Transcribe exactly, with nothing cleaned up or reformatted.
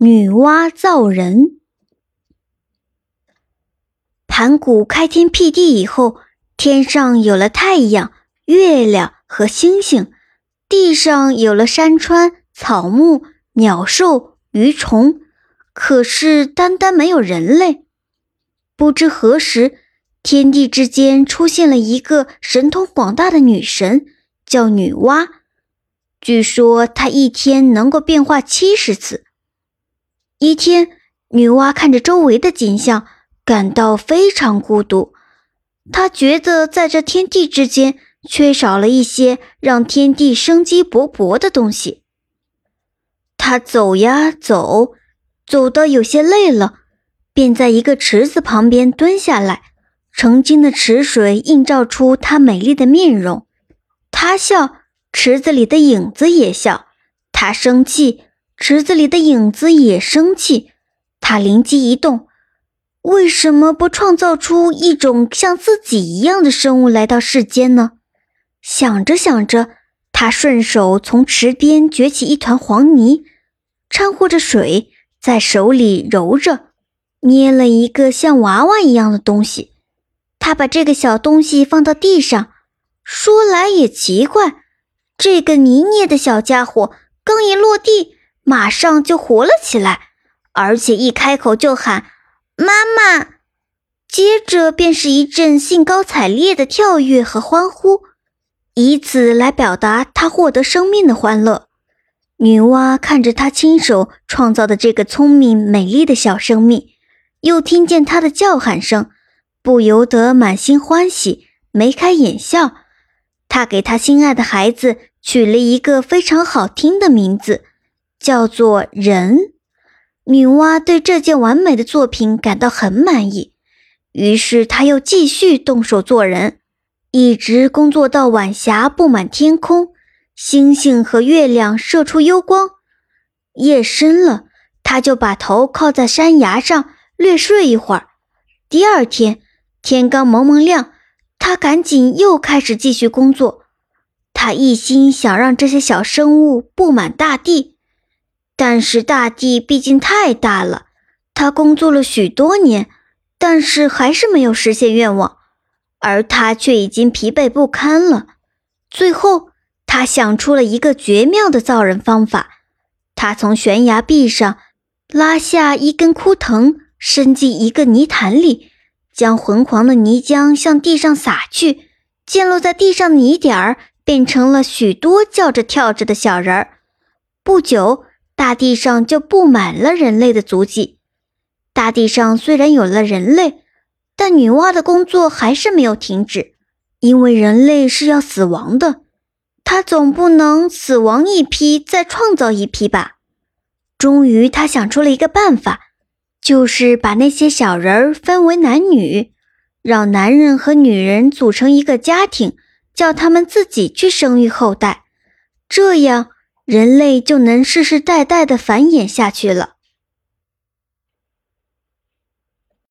女娲造人。盘古开天辟地以后，天上有了太阳、月亮和星星，地上有了山川、草木、鸟兽、鱼虫，可是单单没有人类。不知何时，天地之间出现了一个神通广大的女神，叫女娲。据说她一天能够变化七十次。一天，女娲看着周围的景象，感到非常孤独。她觉得在这天地之间缺少了一些让天地生机勃勃的东西。她走呀走，走得有些累了，便在一个池子旁边蹲下来。澄清的池水映照出她美丽的面容。她笑，池子里的影子也笑；她生气，池子里的影子也生气。他灵机一动，为什么不创造出一种像自己一样的生物来到世间呢？想着想着，他顺手从池边掘起一团黄泥，掺和着水，在手里揉着，捏了一个像娃娃一样的东西。他把这个小东西放到地上，说来也奇怪，这个泥捏的小家伙刚一落地，马上就活了起来，而且一开口就喊妈妈，接着便是一阵兴高采烈的跳跃和欢呼，以此来表达他获得生命的欢乐。女娲看着他亲手创造的这个聪明美丽的小生命，又听见他的叫喊声，不由得满心欢喜，眉开眼笑。他给他心爱的孩子取了一个非常好听的名字，叫做人。女娲对这件完美的作品感到很满意，于是她又继续动手做人，一直工作到晚霞布满天空，星星和月亮射出幽光。夜深了，她就把头靠在山崖上略睡一会儿。第二天天刚蒙蒙亮，她赶紧又开始继续工作。她一心想让这些小生物布满大地，但是大地毕竟太大了，他工作了许多年，但是还是没有实现愿望，而他却已经疲惫不堪了。最后，他想出了一个绝妙的造人方法，他从悬崖壁上拉下一根枯藤，伸进一个泥潭里，将浑黄的泥浆向地上洒去，溅落在地上的泥点儿变成了许多叫着跳着的小人儿。不久，大地上就布满了人类的足迹。大地上虽然有了人类，但女娲的工作还是没有停止，因为人类是要死亡的，她总不能死亡一批再创造一批吧。终于她想出了一个办法，就是把那些小人分为男女，让男人和女人组成一个家庭，叫他们自己去生育后代，这样人类就能世世代代地繁衍下去了。